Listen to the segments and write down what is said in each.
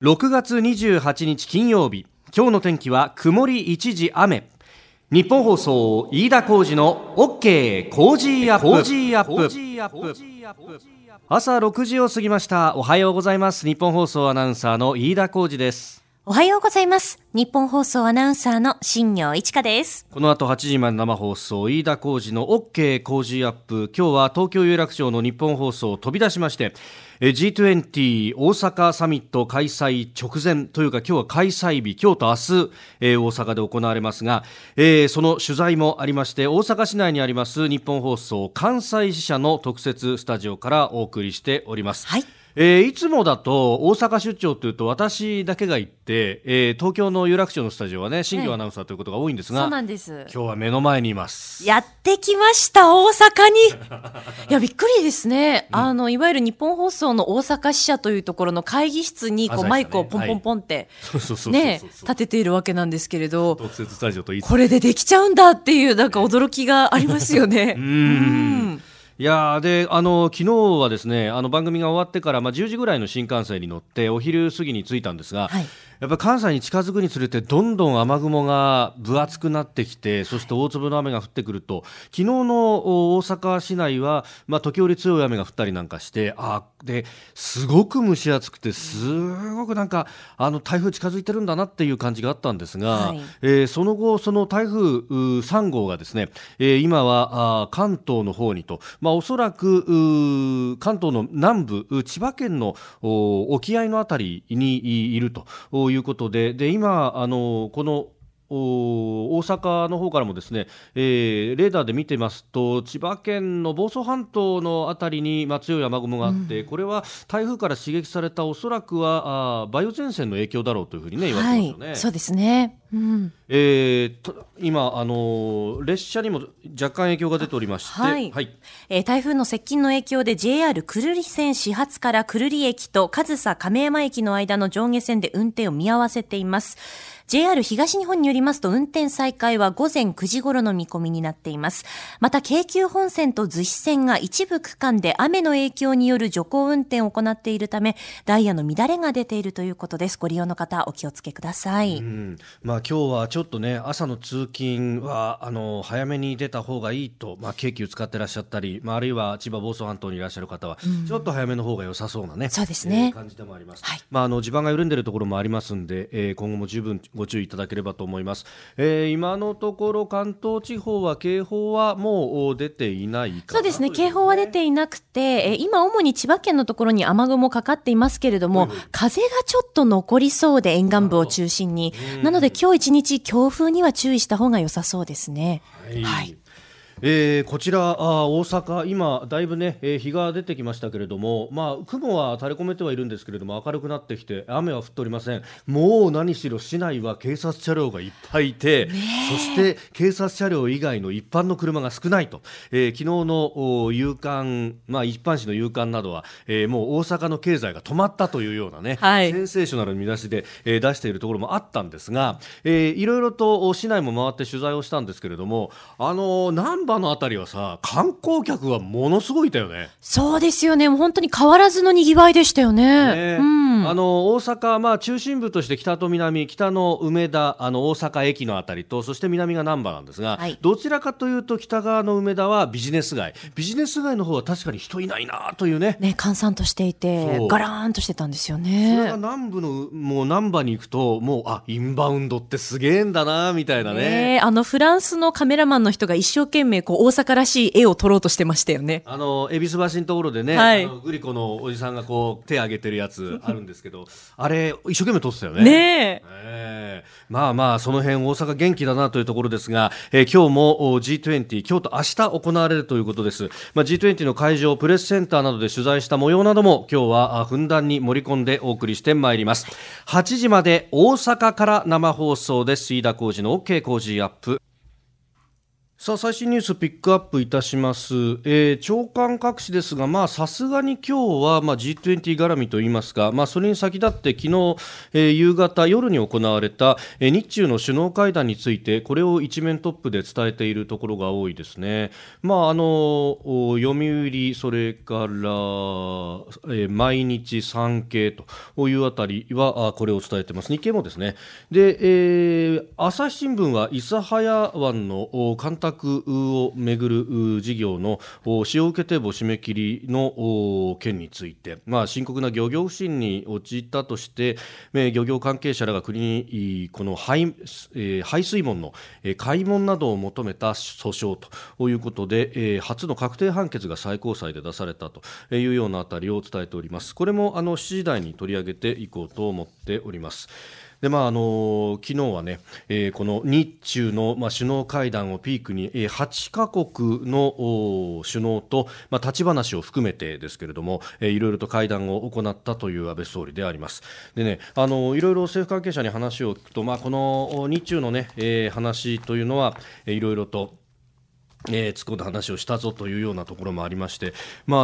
6月28日金曜日、今日の天気は曇り一時雨。日本放送飯田浩司の OK 工事アップ。朝6時を過ぎました。おはようございます。日本放送アナウンサーの飯田浩司です。おはようございます。日本放送アナウンサーの新業一華です。この後8時まで生放送飯田浩司の OK 工事アップ。今日は東京有楽町の日本放送を飛び出しまして、 G20 大阪サミット開催直前というか、今日は開催日、今日と明日、大阪で行われますが、その取材もありまして、大阪市内にあります日本放送関西支社の特設スタジオからお送りしております。はい、いつもだと大阪出張というと私だけが行って、東京の有楽町のスタジオはね、新業アナウンサーということが多いんですが、そうなんです。今日は目の前にいます。やってきました、大阪に。いや、びっくりですね。いわゆる日本放送の大阪支社というところの会議室にこう、マイクをポンポンポンってね、立てているわけなんですけれど、特設スタジオといい、これでできちゃうんだっていう、なんか驚きがありますよね。いやで、昨日はですね、番組が終わってから、10時ぐらいの新幹線に乗ってお昼過ぎに着いたんですが、はい、やっぱり関西に近づくにつれてどんどん雨雲が分厚くなってきて、そして大粒の雨が降ってくると、昨日の大阪市内は、時折強い雨が降ったりなんかして、すごく蒸し暑くて、すごくなんか台風近づいてるんだなっていう感じがあったんですが、はい、その後その台風3号がですね、今は関東の方にと、おそらく関東の南部、千葉県の沖合のあたりにいるということで、今この大阪の方からもですね、レーダーで見てますと、千葉県の房総半島のあたりに、強い雨雲があって、これは台風から刺激された、おそらくは梅雨前線の影響だろうというふうにね、言われてますよね。はい、そうですね。今列車にも若干影響が出ておりまして、台風の接近の影響で JR 久留里線始発から久留里駅と上総亀山駅の間の上下線で運転を見合わせています。 JR 東日本によりますと、運転再開は午前9時頃の見込みになっています。また京急本線と逗子線が一部区間で雨の影響による徐行運転を行っているため、ダイヤの乱れが出ているということです。ご利用の方、お気をつけください。今日はちょっとね、朝の通勤は早めに出た方がいいと、京急使ってらっしゃったり、あるいは千葉房総半島にいらっしゃる方はちょっと早めの方が良さそうなね、そうですね、感じでもあります。はい、地盤が緩んでいるところもありますので、今後も十分ご注意いただければと思います。今のところ関東地方は警報はもう出ていないかな。そうですね、警報は出ていなくて、今主に千葉県のところに雨雲かかっていますけれども、風がちょっと残りそうで、沿岸部を中心に、なので今日一日強風には注意した方が良さそうですね。こちら大阪、今だいぶね、日が出てきましたけれども、雲は垂れ込めてはいるんですけれども、明るくなってきて雨は降っておりません。もう何しろ市内は警察車両がいっぱいいて、そして警察車両以外の一般の車が少ないと、昨日の夕刊、一般紙の夕刊などは、もう大阪の経済が止まったというようなね、センセーショナルな見出しで、出しているところもあったんですが、いろいろと市内も回って取材をしたんですけれども、南部のあたりはさ、観光客がものすごいいたよね。そうですよね、もう本当に変わらずのにぎわいでしたよね。大阪、中心部として北と南、北の梅田、大阪駅のあたりと、そして南が難波なんですが、どちらかというと北側の梅田はビジネス街、ビジネス街の方は確かに人いないなというね、閑散としていて、ガラーンとしてたんですよね。それが南部のもう難波に行くと、もうインバウンドってすげえんだなみたいなね、フランスのカメラマンの人が一生懸命こう大阪らしい絵を撮ろうとしてましたよね。恵比寿橋のところでね、グリコのおじさんがこう手を挙げてるやつあるんですけどあれ一生懸命撮ってたよね。その辺大阪元気だなというところですが、今日も G20、 今日と明日行われるということです。G20 の会場、プレスセンターなどで取材した模様なども今日はふんだんに盛り込んでお送りしてまいります。8時まで大阪から生放送です。飯田浩司の OK 工事アップ。さあ最新ニュースピックアップいたします、長官各紙ですが、さすがに今日は、G20 絡みといいますか、それに先立って昨日、夕方夜に行われた、日中の首脳会談についてこれを一面トップで伝えているところが多いですね。読売、それから、毎日産経というあたりはこれを伝えています。日経もですね。で、朝日新聞は諫早湾の干拓をめぐる事業の使用受け堤防締め切りの件について、深刻な漁業不振に陥ったとして漁業関係者らが国にこの排水門の開門などを求めた訴訟ということで、初の確定判決が最高裁で出されたというようなあたりを伝えております。これも7時台に取り上げていこうと思っております。で昨日はね、この日中の、首脳会談をピークに、8カ国の首脳と、立ち話を含めてですけれども、いろいろと会談を行ったという安倍総理であります。でね、いろいろ政府関係者に話を聞くと、この日中のね、話というのは、いろいろと突っ込んだ話をしたぞというようなところもありまして、北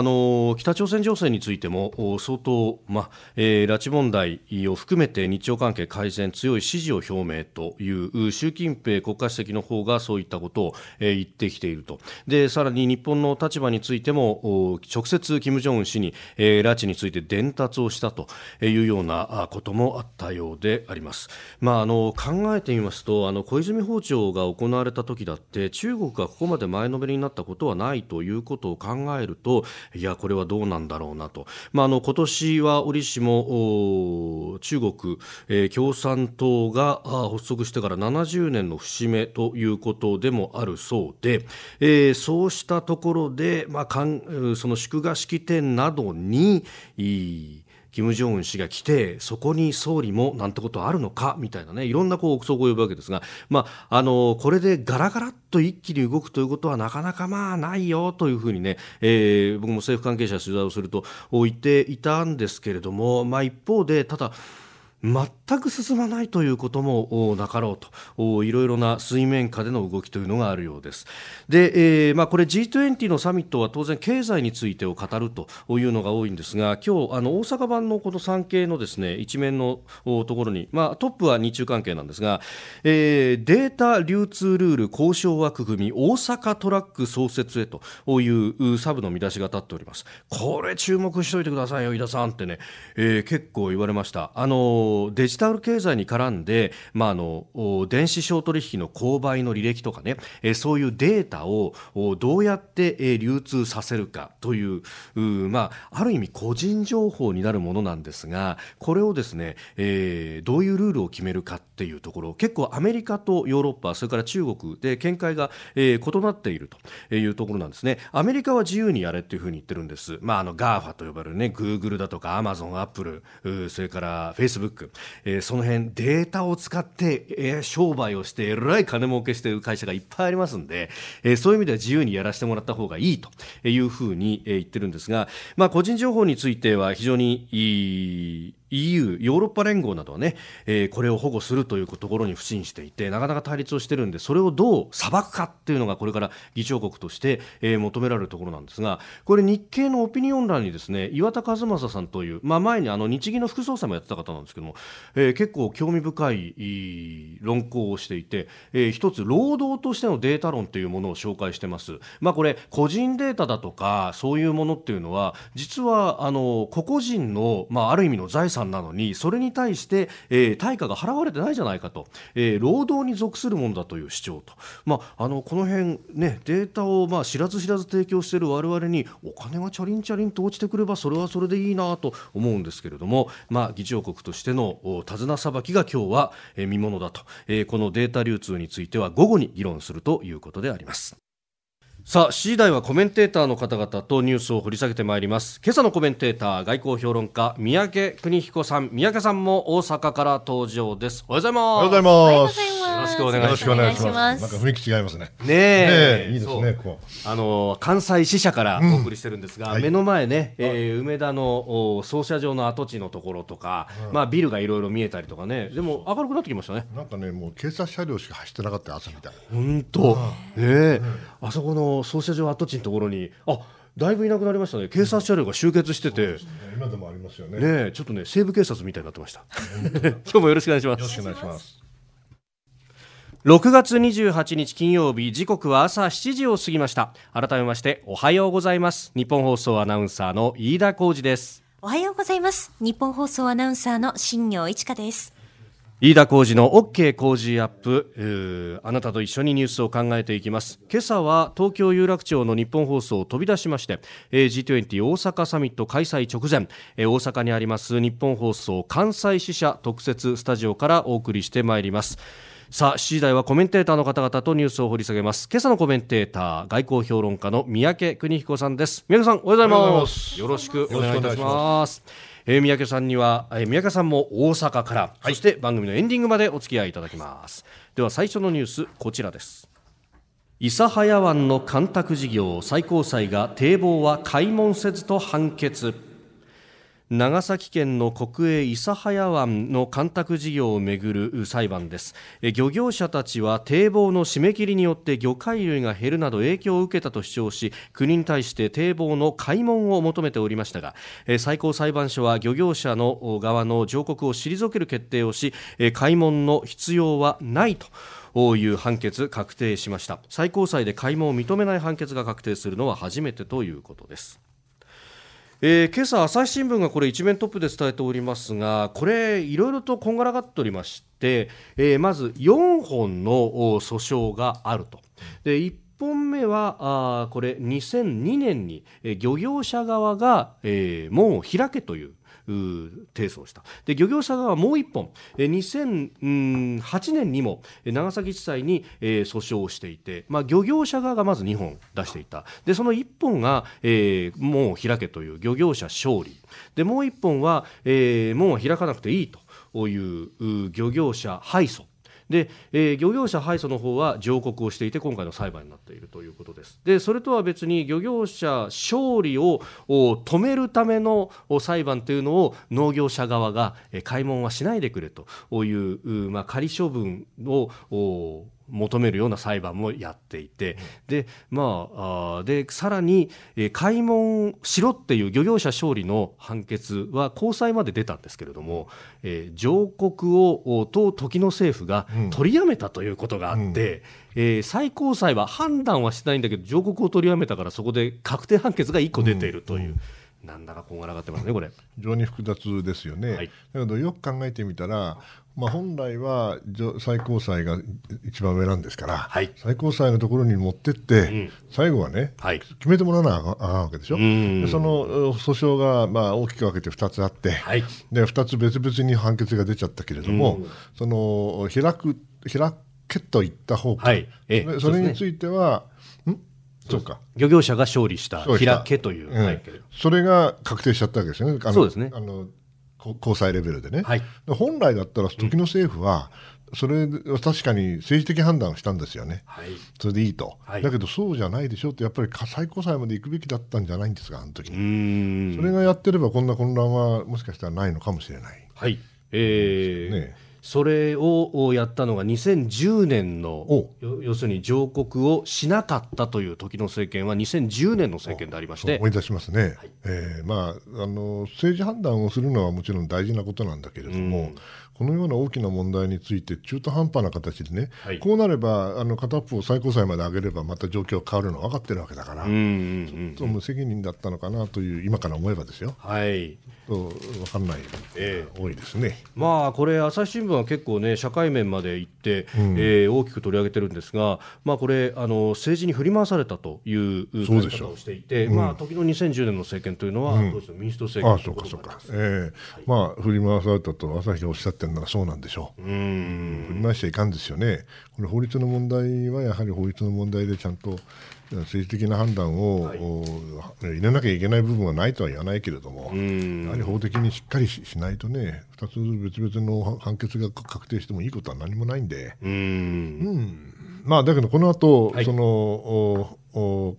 朝鮮情勢についても相当、拉致問題を含めて日朝関係改善強い支持を表明という習近平国家主席の方がそういったことを言ってきていると。でさらに日本の立場についても直接金正恩氏に拉致について伝達をしたというようなこともあったようであります。考えてみますと小泉訪朝が行われた時だって中国がここまで前のめりになったことはないということを考えると、いやこれはどうなんだろうなと、今年は折しも中国、共産党が発足してから70年の節目ということでもあるそうで、そうしたところで、その祝賀式典などに金正恩氏が来てそこに総理もなんてことあるのかみたいなね、いろんな憶測を呼ぶわけですが、これでガラガラっと一気に動くということはなかなかないよというふうにね、僕も政府関係者取材をすると言っていたんですけれども、一方でただ全く進まないということもなかろうと、いろいろな水面下での動きというのがあるようです。で、これ G20 のサミットは当然経済についてを語るというのが多いんですが、今日大阪版のこの産経のですね、一面のところに、トップは日中関係なんですが、データ流通ルール交渉枠組み大阪トラック創設へというサブの見出しが立っております。これ注目しておいてくださいよ飯田さんってね、結構言われました。デジタル経済に絡んで、電子商取引の購買の履歴とかね、そういうデータをどうやって流通させるかという、ある意味個人情報になるものなんですが、これをですね、どういうルールを決めるかっていうところ、結構アメリカとヨーロッパそれから中国で見解が異なっているというところなんですね。アメリカは自由にやれというふうに言ってるんです。GAFA と呼ばれるね、Google だとか Amazon、Apple、それから Facebook、その辺データを使って、商売をしてえらい金儲けしている会社がいっぱいありますんで、そういう意味では自由にやらせてもらった方がいいというふうに言ってるんですが、個人情報については非常にEU ヨーロッパ連合などはね、これを保護するというところに腐心していて、なかなか対立をしているんで、それをどう裁くかっていうのがこれから議長国として、求められるところなんですが、これ日経のオピニオン欄にですね、岩田和正さんという、前に日銀の副総裁もやってた方なんですけども、結構興味深い論考をしていて、一つ労働としてのデータ論というものを紹介してます。これ個人データだとかそういうものっていうのは実は個々人の、ある意味の財産なのに、それに対して、対価が払われてないじゃないかと、労働に属するものだという主張と、この辺、ね、データを知らず知らず提供している我々にお金がチャリンチャリンと落ちてくればそれはそれでいいなと思うんですけれども、議長国としての手綱さばきが今日は見ものだと、このデータ流通については午後に議論するということであります。さあ、次第はコメンテーターの方々とニュースを掘り下げてまいります。今朝のコメンテーター、外交評論家三宅邦彦さん。三宅さんも大阪から登場です。おはようございます。おはようございます。しくお願いします。なんか雰囲気違いますね。ねえ、いいですね。こう関西支社からお送りしてるんですが、目の前ね、梅田の操車場の跡地のところとか、まあビルがいろいろ見えたりとかね。でも明るくなってきましたね。なんかね、もう警察車両しか走ってなかった朝みたいな。本当。あそこの操車場跡地のところに、だいぶいなくなりましたね。警察車両が集結してて、今でもありますよね。ねえ、ちょっとね、西部警察みたいになってました。今日もよろしくお願いします。よろしくお願いします。6月28日金曜日、時刻は朝7時を過ぎました。改めましておはようございます。日本放送アナウンサーの飯田浩司です。おはようございます。日本放送アナウンサーの新業一華です。飯田浩司の OK 工事アップ、あなたと一緒にニュースを考えていきます。今朝は東京有楽町の日本放送を飛び出しまして、G20 大阪サミット開催直前、大阪にあります日本放送関西支社特設スタジオからお送りしてまいります。さあ、7時台はコメンテーターの方々とニュースを掘り下げます。今朝のコメンテーター、外交評論家の三宅邦彦さんです。三宅さん、おはようございます。よろしくお願いいたします。三宅さんには、三宅さんも大阪から、そして番組のエンディングまでお付き合いいただきます。では最初のニュース、こちらです。諫早湾の干拓事業、最高裁が堤防は開門せずと判決。長崎県の国営諫早湾の干拓事業をめぐる裁判です。漁業者たちは堤防の締め切りによって魚介類が減るなど影響を受けたと主張し、国に対して堤防の開門を求めておりましたが、最高裁判所は漁業者の側の上告を退ける決定をし、開門の必要はないという判決確定しました。最高裁で開門を認めない判決が確定するのは初めてということです。今朝朝日新聞がこれ一面トップで伝えておりますが、これいろいろとこんがらがっておりまして、まず4本の訴訟があると。で、1本目はこれ2002年に漁業者側が、門を開けという提訴をした。で、漁業者側はもう1本、2008年にも長崎地裁に訴訟をしていて、漁業者側がまず2本出していた。で、その1本が、門を開けという漁業者勝利で、もう1本は、門を開かなくていいという漁業者敗訴で、漁業者敗訴の方は上告をしていて、今回の裁判になっているということです。で、それとは別に漁業者勝利を止めるための裁判というのを農業者側が開門はしないでくれという、仮処分を求めるような裁判もやっていて、で、でさらに開門しろっていう漁業者勝利の判決は高裁まで出たんですけれども、上告を当時の政府が取りやめたということがあって、最高裁は判断はしてないんだけど上告を取りやめたから、そこで確定判決が1個出ているという、なんだかこんがらがってますね、これ。非常に複雑ですよね、だけどよく考えてみたら、本来は最高裁が一番上なんですから、最高裁のところに持ってって、最後はね、決めてもらわなあかんわけでしょ。で、その訴訟が大きく分けて2つあって、で2つ別々に判決が出ちゃったけれども、その開けといった方か、それについてはそうか、漁業者が勝利した開けという、それが確定しちゃったわけですよね。そうですね、高裁レベルでね、本来だったら時の政府はそれを確かに政治的判断をしたんですよね、それでいいと、だけどそうじゃないでしょって、やっぱり最高裁まで行くべきだったんじゃないんですか、あの時に。それがやってればこんな混乱はもしかしたらないのかもしれない、それをやったのが2010年の、要するに上告をしなかったという時の政権は2010年の政権でありまして、思い出しますね、政治判断をするのはもちろん大事なことなんだけれども、このような大きな問題について中途半端な形でね、こうなれば片方を最高裁まで上げればまた状況が変わるのは分かってるわけだから、ちょっと無責任だったのかなという、今から思えばですよ、分かんない、多いですね。これ朝日新聞は結構ね、社会面まで行って、大きく取り上げてるんですが、これ政治に振り回されたという言い方をしていて、時の2010年の政権というのは、どうして民主党政権ということになります。振り回されたと朝日がおっしゃってるならそうなんでしょう。振り回しちゃいかんですよね。これ法律の問題はやはり法律の問題でちゃんと政治的な判断を、はい、入れなきゃいけない部分はないとは言わないけれども、やはり法的にしっかり しないとね、2つ別々の判決が確定してもいいことは何もないんで、まあ、だけどこの後、はい、その高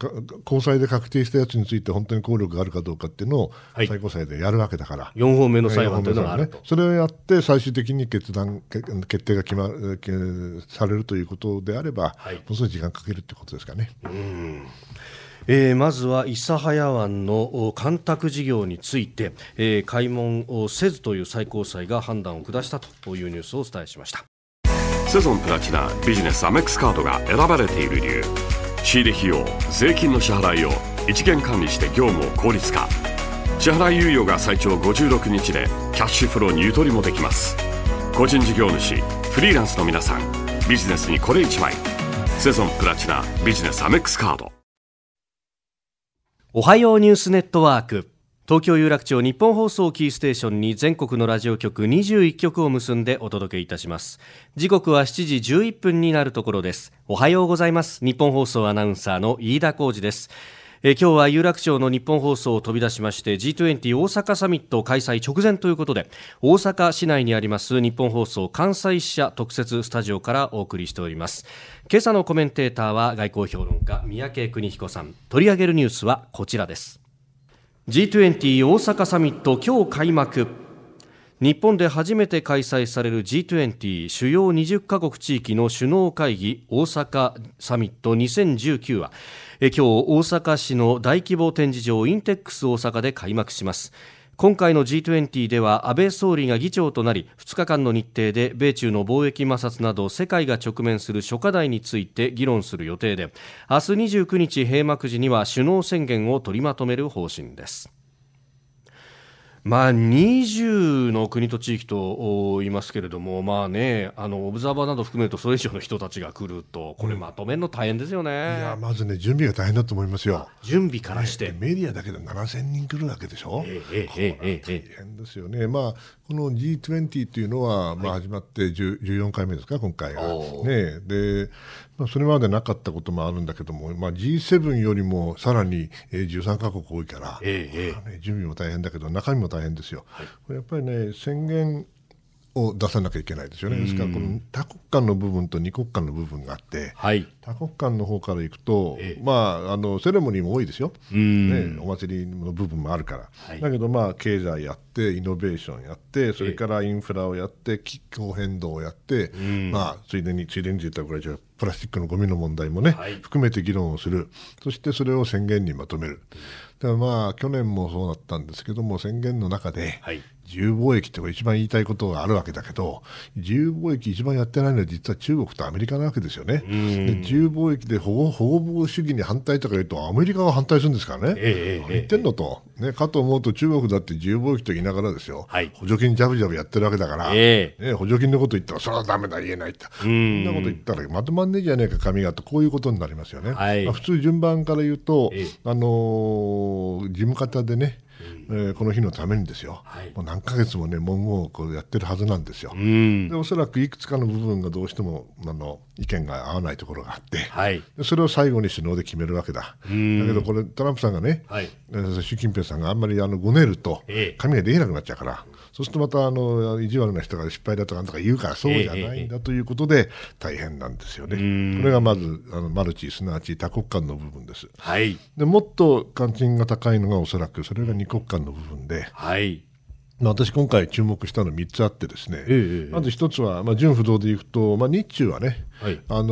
裁で確定したやつについて本当に効力があるかどうかっていうのを最高裁でやるわけだから、はい、4方面の裁判というのがあると、ね、それをやって最終的に決定がされるということであれば、はい、もうすぐ時間かけるってことですかね。まずは諫早湾の干拓事業について、開門をせずという最高裁が判断を下したというニュースをお伝えしました。セゾンプラチナビジネスアメックスカードが選ばれている理由、仕入れ費用、税金の支払いを一元管理して業務を効率化、支払い猶予が最長56日でキャッシュフローにゆとりもできます。個人事業主、フリーランスの皆さん、ビジネスにこれ一枚、セゾンプラチナビジネスアメックスカード。おはようニュースネットワーク、東京有楽町日本放送キーステーションに全国のラジオ局21局を結んでお届けいたします。時刻は7時11分になるところです。おはようございます。日本放送アナウンサーの飯田浩司です。今日は有楽町の日本放送を飛び出しまして G20 大阪サミット開催直前ということで、大阪市内にあります日本放送関西支社特設スタジオからお送りしております。今朝のコメンテーターは外交評論家三宅邦彦さん。取り上げるニュースはこちらです。G20 大阪サミット今日開幕。日本で初めて開催される G20 主要20カ国地域の首脳会議大阪サミット2019は今日大阪市の大規模展示場インテックス大阪で開幕します。今回の G20 では安倍総理が議長となり、2日間の日程で米中の貿易摩擦など世界が直面する諸課題について議論する予定で、明日29日閉幕時には首脳宣言を取りまとめる方針です。まあ、20の国と地域と言いますけれども、まあね、オブザーバーなど含めるとそれ以上の人たちが来ると、これまとめるの大変ですよね。いや、まずね、準備が大変だと思いますよ。準備からして、メディアだけで7000人来るわけでしょ。大変ですよね。まあ、この G20 というのは、まあ、始まって14回目ですか、今回が、ね。で、まあ、それまでなかったこともあるんだけども、まあ、G7 よりもさらに13カ国多いから、準備も大変だけど中身も大変ですよ。これやっぱりね、宣言を出さなきゃいけないですよね。ですからこの多国間の部分と2国間の部分があって、はい、多国間の方から行くと、まあ、セレモニーも多いですよ、ね、お祭りの部分もあるから、はい、だけどまあ経済やってイノベーションやってそれからインフラをやって気候変動をやって、まあ、ついでに言ったらこれじゃプラスチックのゴミの問題もね、はい、含めて議論をする。そしてそれを宣言にまとめる。だからまあ去年もそうだったんですけども、宣言の中で自由貿易って一番言いたいことがあるわけだけど、自由貿易一番やってないのは実は中国とアメリカなわけですよね。で自由貿易で保護主義に反対とか言うとアメリカが反対するんですからね、何言ってんのと、ね、かと思うと中国だって自由貿易と言いながらですよ、はい、補助金ジャブジャブやってるわけだから、ね、補助金のこと言ったらそれはダメだ言えないってそんなこと言ったらまとまんねえじゃねえか紙がと、こういうことになりますよね、はい。まあ、普通順番から言うと、事務方でね、この日のためにですよ、はい、もう何ヶ月も、ね、文言をこうやってるはずなんですよ。でおそらくいくつかの部分がどうしても意見が合わないところがあって、はい、それを最後に首脳で決めるわけだ。だけどこれトランプさんがね、はい、習近平さんがあんまりごねると紙ができなくなっちゃうから、そうするとまた意地悪な人が失敗だとかなんとか言うから、そうじゃないんだということで大変なんですよね。これがまずマルチすなわち多国間の部分です、はい、でもっと関心が高いのがおそらくそれが2国間の部分で、はい、まあ、私今回注目したの3つあってですね、まず1つは、まあ、順不同でいくと、まあ、日中はね、はい、昨日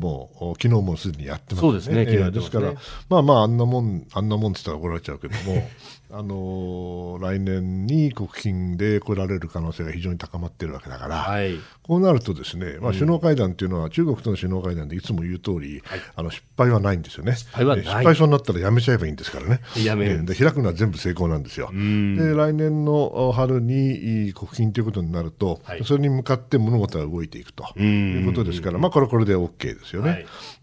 もすでにやってますね。そうですね、昨日やってますね。ですからまあまああんなもんって言ったら怒られちゃうけども来年に国賓で来られる可能性が非常に高まっているわけだから、はい、こうなるとですね、まあ、首脳会談というのは、中国との首脳会談でいつも言う通り、はい、失敗はないんですよね。失敗そうになったらやめちゃえばいいんですからね。やめる。で開くのは全部成功なんですよ。で来年の春に国賓ということになると、はい、それに向かって物事が動いていくということですから、まあ、これで OK ですよね、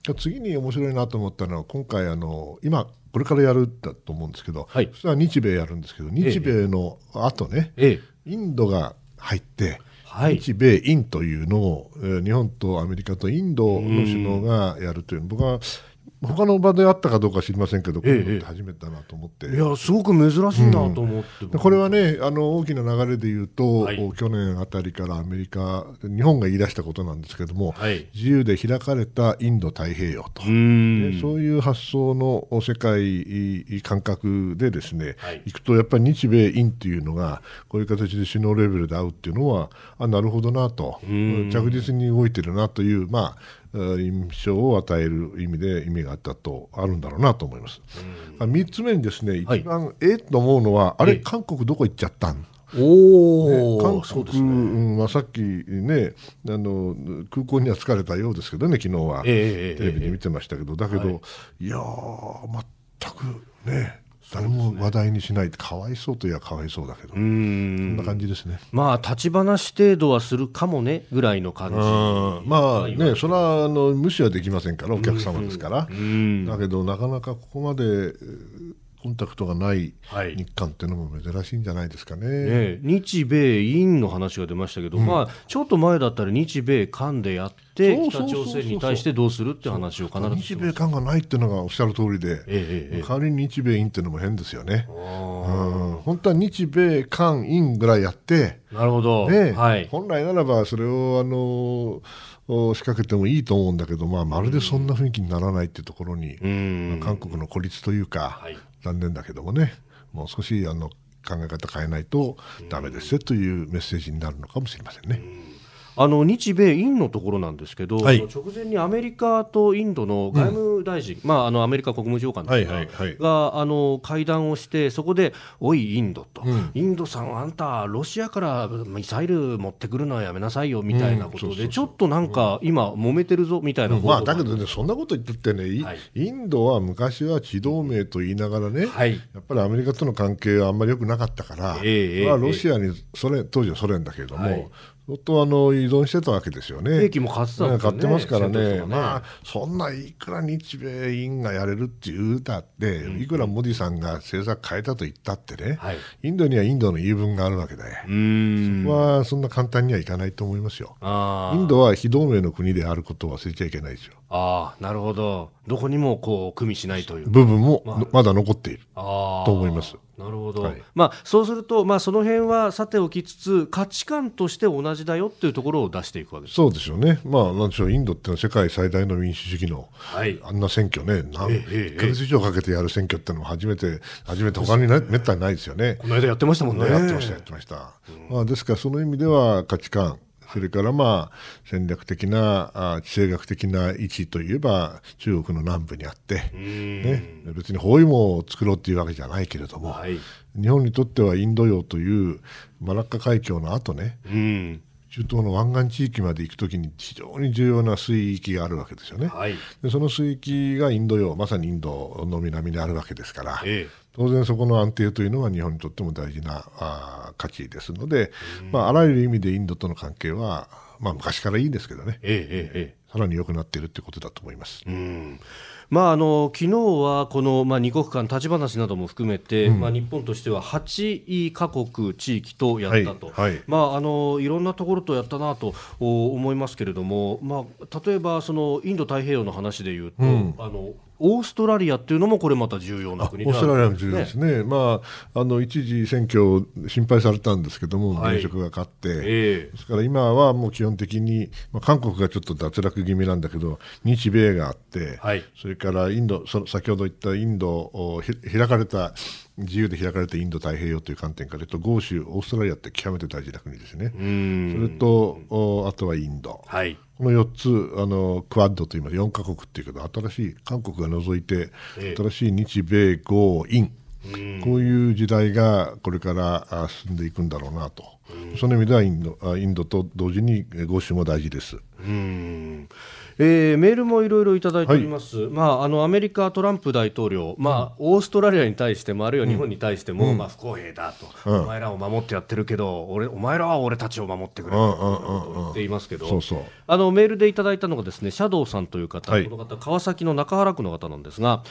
はい、次に面白いなと思ったのは今回今これからやるだと思うんですけど、はい、それは日米やるんですけど、日米の後ね、インドが入って、はい、日米インというのを日本とアメリカとインドの首脳がやるというの、僕は他の場であったかどうか知りませんけど、こういうのって初めてだなと思って、いやすごく珍しいなと思って、うん、これはね大きな流れでいうと、はい、去年あたりからアメリカ日本が言い出したことなんですけども、はい、自由で開かれたインド太平洋と、でそういう発想の世界感覚でですね、はい、行くとやっぱり日米インというのがこういう形で首脳レベルで会うっていうのはなるほどなと、着実に動いてるなという、まあ印象を与える意味で意味があったとあるんだろうなと思います。3つ目にですね、一番、はい、と思うのはあれ、韓国どこ行っちゃったん、韓国、まあ、さっきね空港には疲れたようですけどね、昨日は、テレビで見てましたけど、だけど、はい、いや全くね誰も話題にしないってかわいそうといえばかわいそうだけど、そんな感じですね。まあ立ち話程度はするかもねぐらいの感じ、まあね、それは無視はできませんから、お客様ですから、だけどなかなかここまでコンタクトがない日韓っていうのも珍しいんじゃないですか ね、はい、ね、日米インの話が出ましたけど、まあ、ちょっと前だったら日米韓でやって北朝鮮に対してどうするって話を必ず日米韓がないっていうのがおっしゃる通りで、代わりに日米インっていうのも変ですよね。本当は日米韓インぐらいやって、なるほど、ね、はい、本来ならばそれを仕掛けてもいいと思うんだけど、まあ、まるでそんな雰囲気にならないっていうところに、韓国の孤立というか、はい、残念だけどもね、もう少し考え方変えないとダメですよというメッセージになるのかもしれませんね。日米インのところなんですけど、はい、直前にアメリカとインドの外務大臣、まあ、アメリカ国務長官ですが、会談をして、そこでおいインドと、インドさんあんたロシアからミサイル持ってくるのはやめなさいよみたいなことで、ちょっとなんか今揉めてるぞみたいなこと、だけどね、そんなこと言ってってね、はい、インドは昔は地同盟と言いながらね、はい、やっぱりアメリカとの関係はあんまり良くなかったから、ロシアに当時はソ連だけれども、相当依存してたわけですよね。兵器も買ってたんですよね。買ってますからね。まあそんないくら日米インがやれるっていうだって、いくらモディさんが政策変えたと言ったってね、インドにはインドの言い分があるわけで、そこはそんな簡単にはいかないと思いますよ。インドは非同盟の国であることを忘れちゃいけないですよ。ああ、なるほど。どこにもこう組みしないという部分もまだ残っていると思います。なるほど、まあ、そうすると、まあ、その辺はさておきつつ価値観として同じだよっていうところを出していくわけです。そうですよね、まあ、なんでしょう、インドってのは世界最大の民主主義の、あんな選挙ね、1ヶ月以上かけてやる選挙ってのも初めて他にめったにないですよね。この間やってましたもんね。やってました、まあ、ですからその意味では価値観、それからまあ戦略的な地政学的な位置といえば中国の南部にあって、別に包囲網を作ろうというわけじゃないけれども、日本にとってはインド洋というマラッカ海峡の後ね、中東の湾岸地域まで行くときに非常に重要な水域があるわけですよね、でその水域がインド洋、まさにインドの南にあるわけですから、当然そこの安定というのは日本にとっても大事な価値ですので、あらゆる意味でインドとの関係は、まあ、昔からいいですけどね、さらに良くなっているということだと思います。まあ、昨日はこの、2国間立ち話なども含めて、日本としては8カ国地域とやったと、いろんなところとやったなと思いますけれども、例えばそのインド太平洋の話でいうと、オーストラリアっていうのもこれまた重要な国で、オーストラリアも重要ですね。まあ、一時選挙心配されたんですけども、現職が勝って、ですから今はもう基本的に、韓国がちょっと脱落気味なんだけど、日米があって、それからインド、先ほど言ったインドを開かれた、自由で開かれたインド太平洋という観点から言うと、豪州、オーストラリアって極めて大事な国ですね。それとあとはインド、この4つクアッドと今4カ国っていうけど、新しい韓国が除いて新しい日米豪印、こういう時代がこれから進んでいくんだろうなと、その意味ではインドと同時に豪州も大事です。メールもいろいろいただいております、アメリカトランプ大統領、オーストラリアに対してもあるいは日本に対しても、不公平だと、お前らを守ってやってるけどお前らは俺たちを守ってくれと言っていますけど、メールでいただいたのがですね、シャドウさんという方、この方川崎の中原区の方なんですが、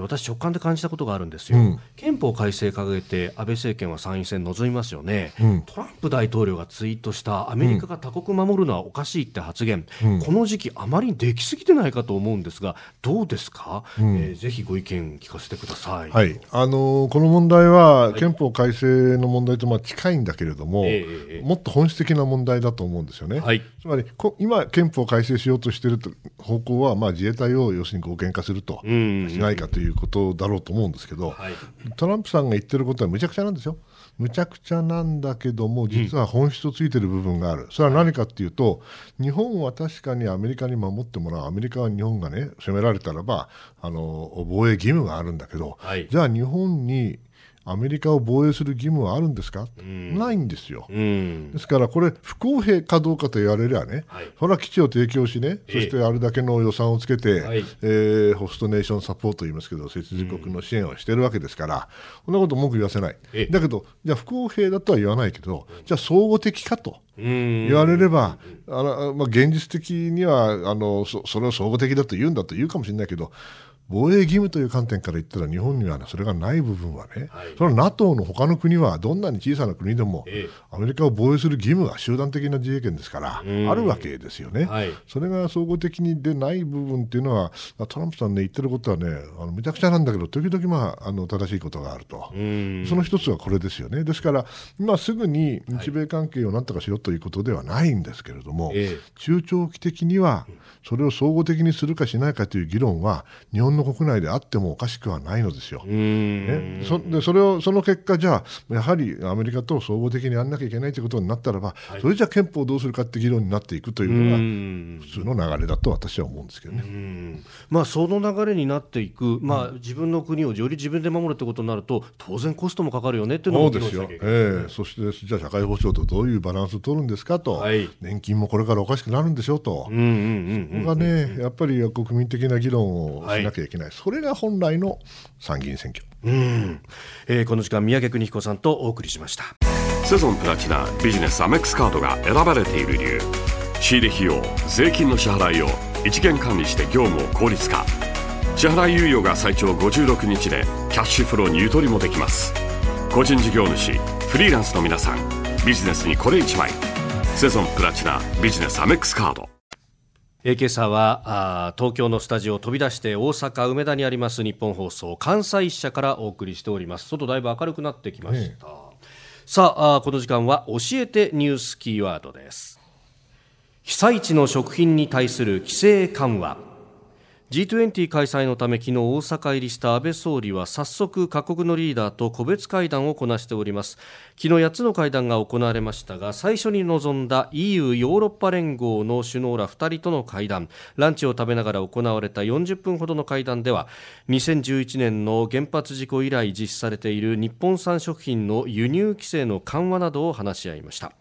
私直感で感じたことがあるんですよ、憲法改正掲げて安倍政権は参院選臨みますよね、トランプ大統領がツイートしたアメリカが他国守るのはおかしいって発言、この時期あまりにできすぎてないかと思うんですがどうですか、ぜひご意見聞かせてください。はい、この問題は憲法改正の問題とまあ近いんだけれども、もっと本質的な問題だと思うんですよね。はい、つまり今憲法改正しようとしている方向はまあ自衛隊を要するに合憲化すると、しないかということだろうと思うんですけど、はい、トランプさんが言ってることはむちゃくちゃなんですよ。むちゃくちゃなんだけども実は本質をついている部分がある。それは何かっていうと、日本は確かにアメリカに守ってもらう、アメリカは日本がね攻められたらば防衛義務があるんだけど、はい、じゃあ日本にアメリカを防衛する義務はあるんですか？ないんですよ。ですからこれ不公平かどうかと言われればね、はい、それは基地を提供しね、そしてあれだけの予算をつけて、ホストネーションサポートと言いますけど接続国の支援をしているわけですから、そんなこと文句言わせない。だけどじゃあ不公平だとは言わないけど、じゃあ総合的かと言われればまあ、現実的にはそれを総合的だと言うんだと言うかもしれないけど、防衛義務という観点から言ったら日本には、ね、それがない部分はね、はい、それは NATO の他の国はどんなに小さな国でもアメリカを防衛する義務が集団的な自衛権ですからあるわけですよね。はい、それが総合的にでない部分っていうのはトランプさん、ね、言ってることはねめちゃくちゃなんだけど時々、まあ、正しいことがあると。その一つはこれですよね。ですから今すぐに日米関係をなんとかしろということではないんですけれども、中長期的にはそれを総合的にするかしないかという議論は日本の国内であってもおかしくはないのですよ。ね、その結果じゃあやはりアメリカと総合的にやらなきゃいけないということになったらば、はい、それじゃあ憲法をどうするかって議論になっていくというのが普通の流れだと私は思うんですけどね。まあ、その流れになっていく、まあ、自分の国をより自分で守るということになると当然コストもかかるよねというのも議論しなきゃいけない。そしてじゃあ社会保障とどういうバランスを取るんですかと、はい、年金もこれからおかしくなるんでしょうと、そこがねやっぱり国民的な議論をしなきゃいけない。それが本来の参議院選挙。この時間、宮家邦彦さんとお送りしました。セゾンプラチナビジネスアメックスカードが選ばれている理由、仕入れ費用、税金の支払いを一元管理して業務を効率化、支払い猶予が最長56日でキャッシュフローにゆとりもできます。個人事業主、フリーランスの皆さん、ビジネスにこれ一枚、セゾンプラチナビジネスアメックスカード。今朝は東京のスタジオを飛び出して大阪梅田にあります日本放送関西支社からお送りしております。外だいぶ明るくなってきました。さあ、この時間は教えてニュースキーワードです。被災地の食品に対する規制緩和、 G20 開催のため昨日大阪入りした安倍総理は早速各国のリーダーと個別会談をこなしております。昨日8つの会談が行われましたが、最初に臨んだ EU ヨーロッパ連合の首脳ら2人との会談、ランチを食べながら行われた40分ほどの会談では、2011年の原発事故以来実施されている日本産食品の輸入規制の緩和などを話し合いました。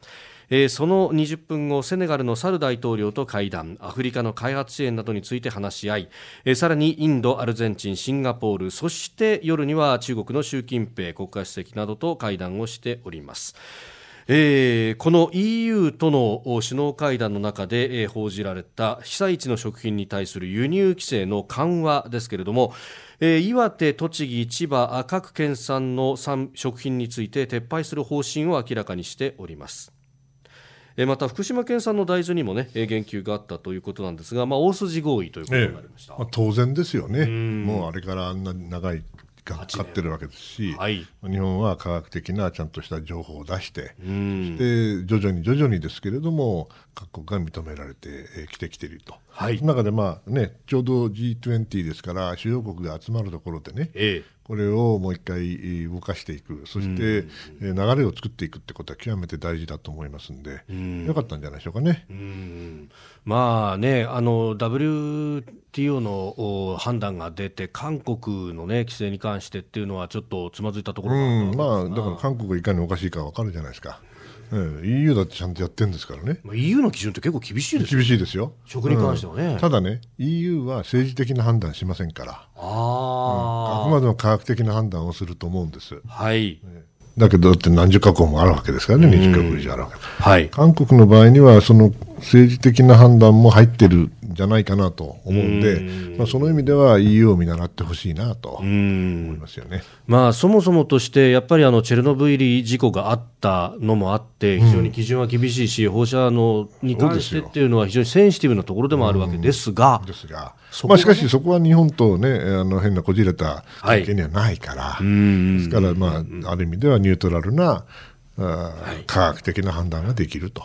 その20分後、セネガルのサル大統領と会談、アフリカの開発支援などについて話し合い、さらにインド、アルゼンチン、シンガポール、そして夜には中国の習近平国家主席などと会談をしております。この EU との首脳会談の中で、報じられた被災地の食品に対する輸入規制の緩和ですけれども、岩手、栃木、千葉各県産の食品について撤廃する方針を明らかにしております。また福島県産の大豆にも、ね、言及があったということなんですが、まあ、大筋合意ということになりました。まあ、当然ですよね。もうあれからあんな長いがかかってるわけですし、はい、日本は科学的なちゃんとした情報を出して、そして徐々にですけれども各国が認められてきてきていると。はい、その中でまあ、ね、ちょうど G20 ですから主要国が集まるところでね、これをもう一回動かしていく、そして流れを作っていくってことは極めて大事だと思いますんで、よかったんじゃないでしょうかね。まあね、WTO の判断が出て韓国の、ね、規制に関してっていうのはちょっとつまずいたところがあると思いますが、だから韓国がいかにおかしいか分かるじゃないですか。EU だってちゃんとやってるんですからね。まあ、EU の基準って結構厳しいですよね。厳しいですよ、食に関してはね。ただね、 EU は政治的な判断しませんから、あくまでも科学的な判断をすると思うんです。はい、だけどだって何十カ国もあるわけですからね、20カ国以上あるわけです。韓国の場合にはその政治的な判断も入ってるじゃないかなと思うんで、まあ、その意味では EU を見習ってほしいなと思いますよね。まあ、そもそもとしてやっぱりチェルノブイリ事故があったのもあって非常に基準は厳しいし、放射能に関してっていうのは非常にセンシティブなところでもあるわけですが、まあ、しかしそこは日本と、ね、変なこじれた関係にはないから、ですから、まあ、ある意味ではニュートラルな科学的な判断ができると、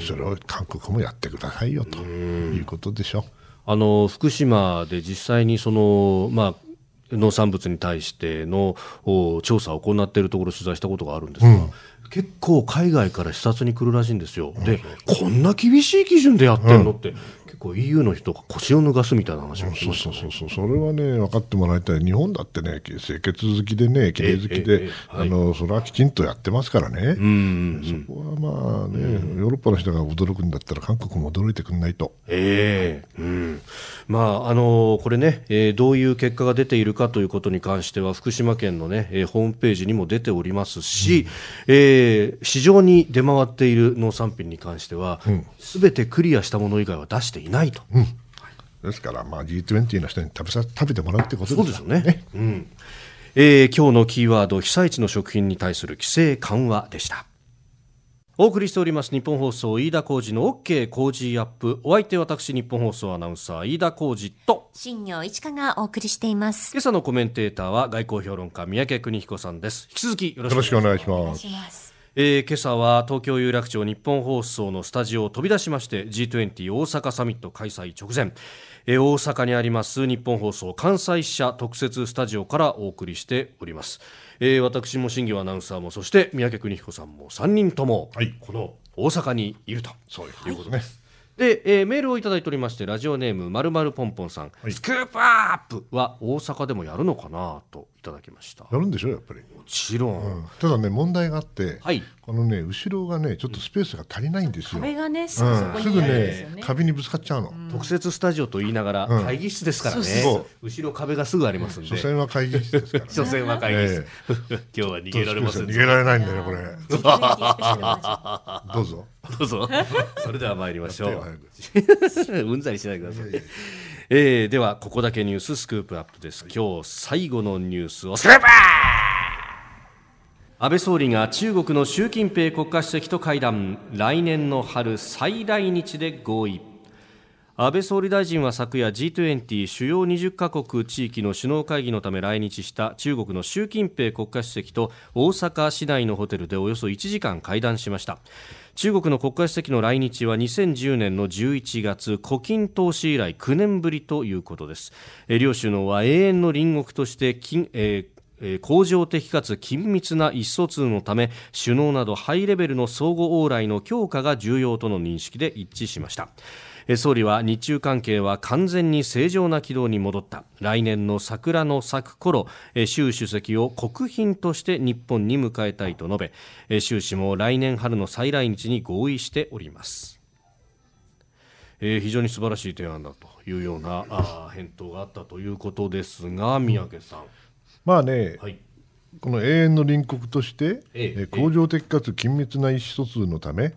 それを韓国もやってくださいよということでしょ。福島で実際にその、まあ、農産物に対しての調査を行っているところを取材したことがあるんですが、結構海外から視察に来るらしいんですよ。で、こんな厳しい基準でやってんのって、結構 EU の人が腰を脱がすみたいな話をしてましたね。それはね、分かってもらいたい。日本だってね、清潔好きでね、綺麗好きで、それはきちんとやってますからね。そこはまあね、ヨーロッパの人が驚くんだったら韓国も驚いてくんないと。まあこれね、どういう結果が出ているかということに関しては福島県のね、ホームページにも出ておりますし、市場に出回っている農産品に関しては、すべてクリアしたもの以外は出していないと、ですから、まあ、G20 の人に食べてもらうということですよね。今日のキーワード、被災地の食品に対する規制緩和でした。お送りしております日本放送、飯田浩司の OK 工事アップ。お相手は私、日本放送アナウンサー飯田浩司と新業一華がお送りしています。今朝のコメンテーターは外交評論家、三宅邦彦さんです。引き続きよろしくお願いします。今朝は東京有楽町日本放送のスタジオを飛び出しまして、 G20 大阪サミット開催直前、大阪にあります日本放送関西支社特設スタジオからお送りしております。私も新業アナウンサーも、そして三宅邦彦さんも3人とも、この大阪にいると、そういうことです。で、メールをいただいておりまして、ラジオネーム〇〇ポンポンさん、スクープアップは大阪でもやるのかなといただきました。やるんでしょやっぱり。もちろん。ただね、問題があって、このね、後ろがねちょっとスペースが足りないんですよ。壁がね、すぐね壁にぶつかっちゃうの。特設スタジオと言いながら会議室ですからね。後ろ壁がすぐありますんで。所詮は会議室ですから。所詮は会議室。今日は逃げられます。逃げられないんだよこれ。どうぞ。どうぞ。それでは参りましょう。うんざりしないでください。ではここだけニューススクープアップです。今日最後のニュースをスクープアップ。安倍総理が中国の習近平国家主席と会談、来年の春再来日で合意。安倍総理大臣は昨夜 G20 主要20カ国地域の首脳会議のため来日した中国の習近平国家主席と大阪市内のホテルでおよそ1時間会談しました。中国の国家主席の来日は2010年の11月胡錦涛氏以来9年ぶりということです。両首脳は永遠の隣国として恒常的かつ緊密な意思疎通のため、首脳などハイレベルの相互往来の強化が重要との認識で一致しました。総理は、日中関係は完全に正常な軌道に戻った、来年の桜の咲く頃、習主席を国賓として日本に迎えたいと述べ、習氏も来年春の再来日に合意しております。非常に素晴らしい提案だというような返答があったということですが、三宅さん、まあね、この永遠の隣国として、恒常的かつ緊密な意思疎通のため、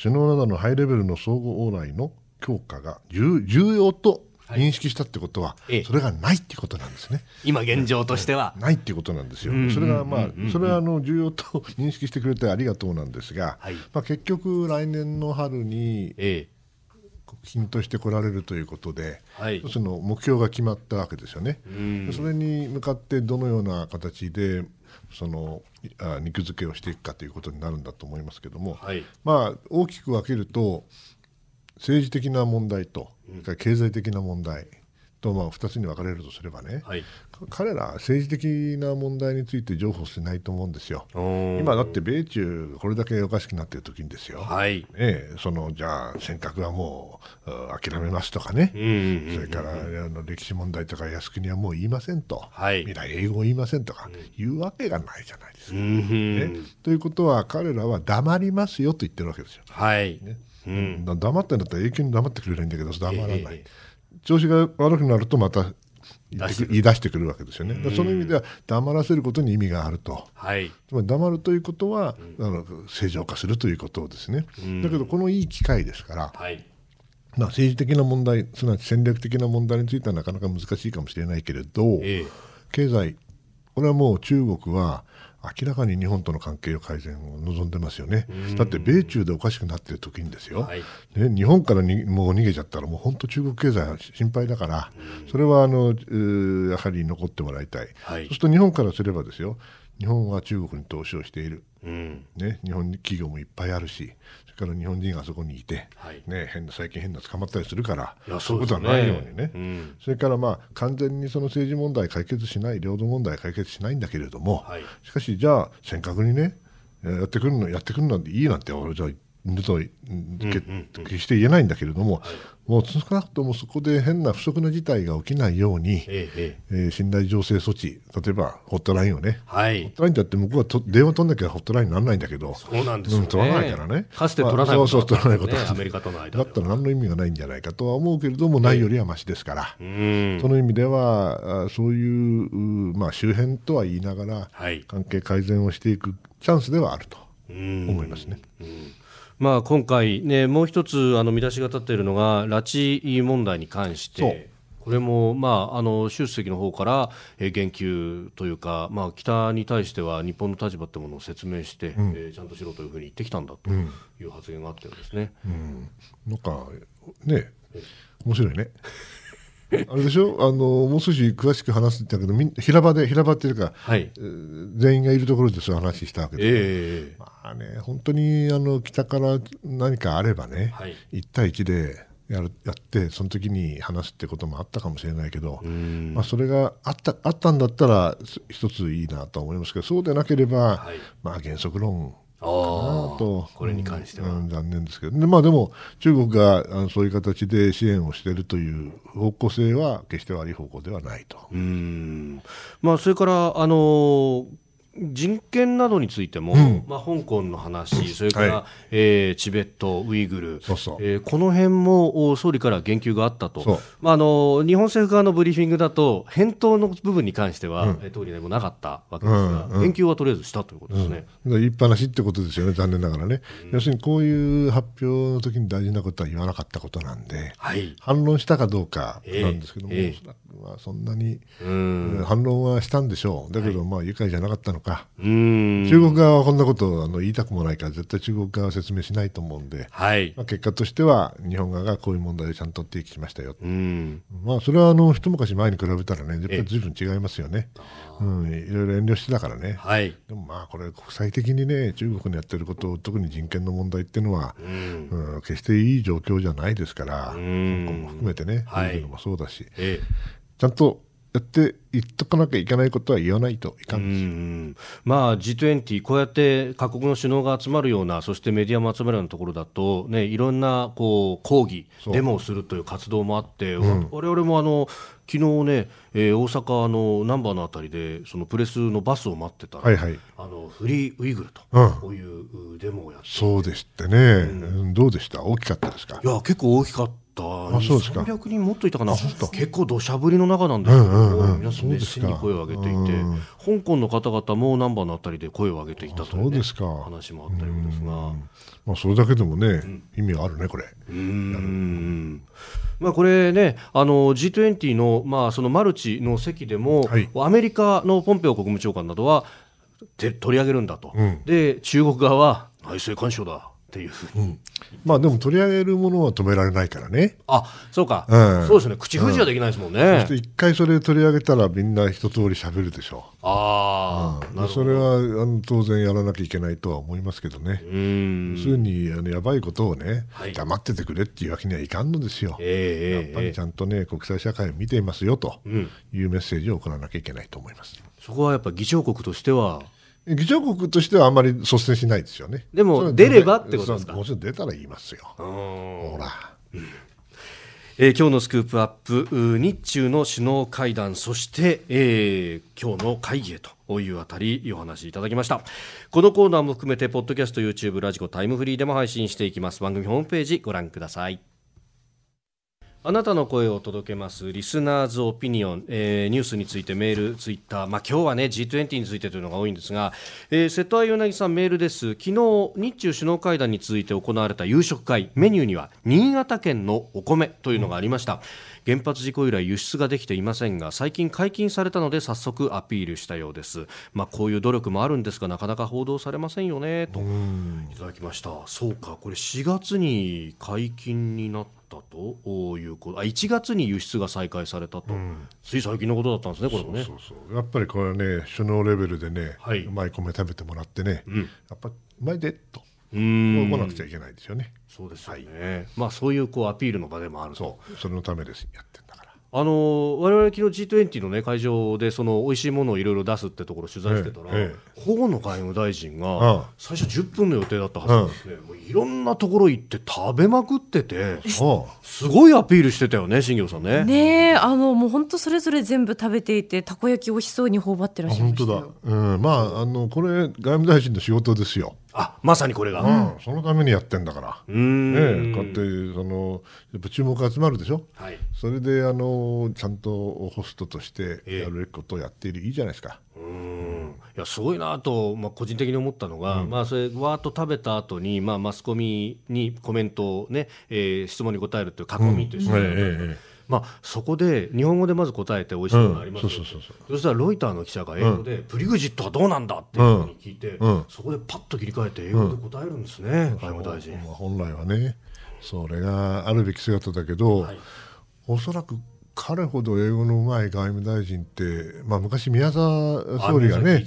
首脳などのハイレベルの相互往来の強化が重要と認識したってことは、それがないってことなんですね。今現状としてはないってことなんですよ。それがまあ、それは重要と認識してくれてありがとうなんですが、まあ、結局来年の春に国賓として来られるということで、その目標が決まったわけですよね。それに向かってどのような形でその肉付けをしていくかということになるんだと思いますけども、まあ、大きく分けると政治的な問題と経済的な問題と、まあ、2つに分かれるとすればね、彼ら政治的な問題について譲歩してないと思うんですよ。今だって米中これだけおかしくなっている時にですよ、じゃあ尖閣はもう諦めますとかね、それから歴史問題とか靖国はもう言いませんと、未来英語言いませんとか言うわけがないじゃないですか、ということは彼らは黙りますよと言ってるわけですよ。黙ってんだったら永久に黙ってくれないんだけど、黙らない、調子が悪くなるとまた言い出してくるわけですよね。その意味では黙らせることに意味があると、つまり黙るということは、正常化するということですね。だけどこのいい機会ですから、まあ、政治的な問題、すなわち戦略的な問題についてはなかなか難しいかもしれないけれど、経済、これはもう中国は明らかに日本との関係の改善を望んでますよね。だって米中でおかしくなっている時にですよ、はい、ね、日本からにもう逃げちゃったらもう本当中国経済は心配だから、それはやはり残ってもらいたい、はい、そうすると日本からすればですよ、日本は中国に投資をしている、ね、日本企業もいっぱいあるし、それから日本人がそこにいて、はいね、最近変な捕まったりするから、そういうことはないようにね、それから、まあ、完全にその政治問題解決しない、領土問題解決しないんだけれども、はい、しかしじゃあ尖閣にねやってくるなんていいなんて俺じゃ二度と決して言えないんだけれども、はい、もう少なくともそこで変な不測の事態が起きないように、信頼醸成措置、例えばホットラインをね、はい、ホットラインだって向こうは電話取らなきゃホットラインにならないんだけど、そうなんですよね、取らないからね、かつて取らないことだったね、アメリカとの間だったら何の意味がないんじゃないかとは思うけれども、ないよりはマシですから、その意味ではそういう、まあ、周辺とは言いながら、はい、関係改善をしていくチャンスではあると思いますね。まあ、今回、ね、もう一つ見出しが立っているのが拉致問題に関して、これも、まあ、習主席の方から言及というか、まあ、北に対しては日本の立場というものを説明して、ちゃんとしろというふうに言ってきたんだという発言があってるんですね、なんかね面白いねあれでしょ、もう少し詳しく話すんだけど、平場っていうか、はい、全員がいるところでそういう話したわけで、まあね、本当に北から何かあればね、はい、1対1でやってその時に話すってこともあったかもしれないけど、まあ、それがあったんだったら一ついいなと思いますけど、そうでなければ、はい、まあ、原則論とこれに関しては、残念ですけど、で、まあ、でも中国がそういう形で支援をしているという方向性は決して悪い方向ではないと。まあ、それから人権などについても、まあ、香港の話、それから、はい、チベット、ウイグル、この辺も総理から言及があったと、まあ、日本政府側のブリーフィングだと返答の部分に関しては、当時でもなかったわけですが、言及はとりあえずしたということですね、言いっぱなしってことですよね、残念ながらね、要するにこういう発表の時に大事なことは言わなかったことなんで、はい、反論したかどうかなんですけども、そんなに反論はしたんでしょう。だけど、まあ、愉快じゃなかったのか、中国側はこんなことを言いたくもないから絶対中国側は説明しないと思うんで、はい、まあ、結果としては日本側がこういう問題をちゃんと提起しましたよ、まあ、それは一昔前に比べたらね、やっぱりずいぶん違いますよね、いろいろ遠慮してたからね、はい、でもまあこれ国際的にね、中国のやってること、特に人権の問題っていうのは、決していい状況じゃないですから、香港も含めてね、ウイグルもそうだし、ちゃんとやって言っとかなきゃいけないことは言わないといかんですよ。まあ、G20、こうやって各国の首脳が集まるような、そしてメディアも集まるようなところだと、ね、いろんなこう抗議デモをするという活動もあって、我々も昨日ね、大阪の難波のあたりでそのプレスのバスを待ってたら、はいはい、フリーウイグルと、こういうデモをやって、そうでしたね、どうでした、大きかったですか。いや、結構大きかった、300人もっといたかな、結構土砂降りの中なんですけど、皆さん熱心に声を上げていて、香港の方々もナンバーのあたりで声を上げていたという、ね、話もあったようですが、まあ、それだけでもね、意味があるね、これ。まあ、これね、G20 の、まあ、そのマルチの席でも、はい、アメリカのポンペオ国務長官などは取り上げるんだと、で中国側は内政干渉だっていうふうに、まあ、でも取り上げるものは止められないからね。あ、そうか、そうですね、口封じはできないですもんね、そして一回それ取り上げたらみんな一通り喋るでしょう。それは当然やらなきゃいけないとは思いますけどね、要するにやばいことをね、黙っててくれっていうわけにはいかんのですよ、やっぱりちゃんとね、国際社会を見ていますよというメッセージを送らなきゃいけないと思います。そこはやっぱり議長国としては、議長国としてはあまり率先しないですよね。でも出ればってことですか。もちろん出たら言いますよ。ほら、今日のスクープアップ、日中の首脳会談、そして、今日の会議へというあたりお話いただきました。このコーナーも含めてポッドキャスト、 YouTube、 ラジコ、タイムフリーでも配信していきます。番組ホームページご覧ください。あなたの声を届けますリスナーズオピニオン、ニュースについてメール、ツイッター、今日はね G20 についてというのが多いんですが、瀬戸谷柳さんメールです。昨日日中首脳会談に続いて行われた夕食会、メニューには新潟県のお米というのがありました。原発事故以来輸出ができていませんが、最近解禁されたので早速アピールしたようです。こういう努力もあるんですが、なかなか報道されませんよねといただきました。そうか、これ4月に解禁になったということ、1月に輸出が再開されたと、つい最近のことだったんですね。これもね、そうやっぱりこれはね、首脳レベルでね、うまい米食べてもらってね、やっぱうまいでと動かなくちゃいけないですよね。そうですよね、そういうアピールの場でもあると。それのためです、やってんだから。我々昨日 G20 の、ね、会場でその美味しいものをいろいろ出すってところを取材してたら、河野外務大臣が最初10分の予定だったはずなんですね。もういろんなところ行って食べまくってて、すごいアピールしてたよね、新業さんね。もう本当それぞれ全部食べていて、たこ焼き美味しそうに頬張ってらっしゃいましたよ。これ外務大臣の仕事ですよ。まさにこれが、そのためにやってんだから。こうやってやっぱ注目が集まるでしょ、それでちゃんとホストとしてやるべきことをやっている、いいじゃないですか。いやすごいなと、個人的に思ったのが、それわーっと食べた後に、マスコミにコメントを、ね質問に答えるという囲みという、そこで日本語でまず答えて美味しいものがあります。そしたらロイターの記者が英語で、プリグジットはどうなんだっていうふうに聞いて、そこでパッと切り替えて英語で答えるんですね、外務大臣。本来はね、それがあるべき姿だけど、おそらく彼ほど英語のうまい外務大臣って、昔宮沢総理がね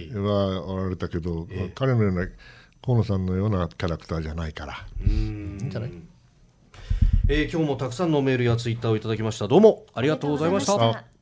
はおられたけど、彼のような河野さんのようなキャラクターじゃないから、いいんじゃない。今日もたくさんのメールやツイッターをいただきました。どうもありがとうございました。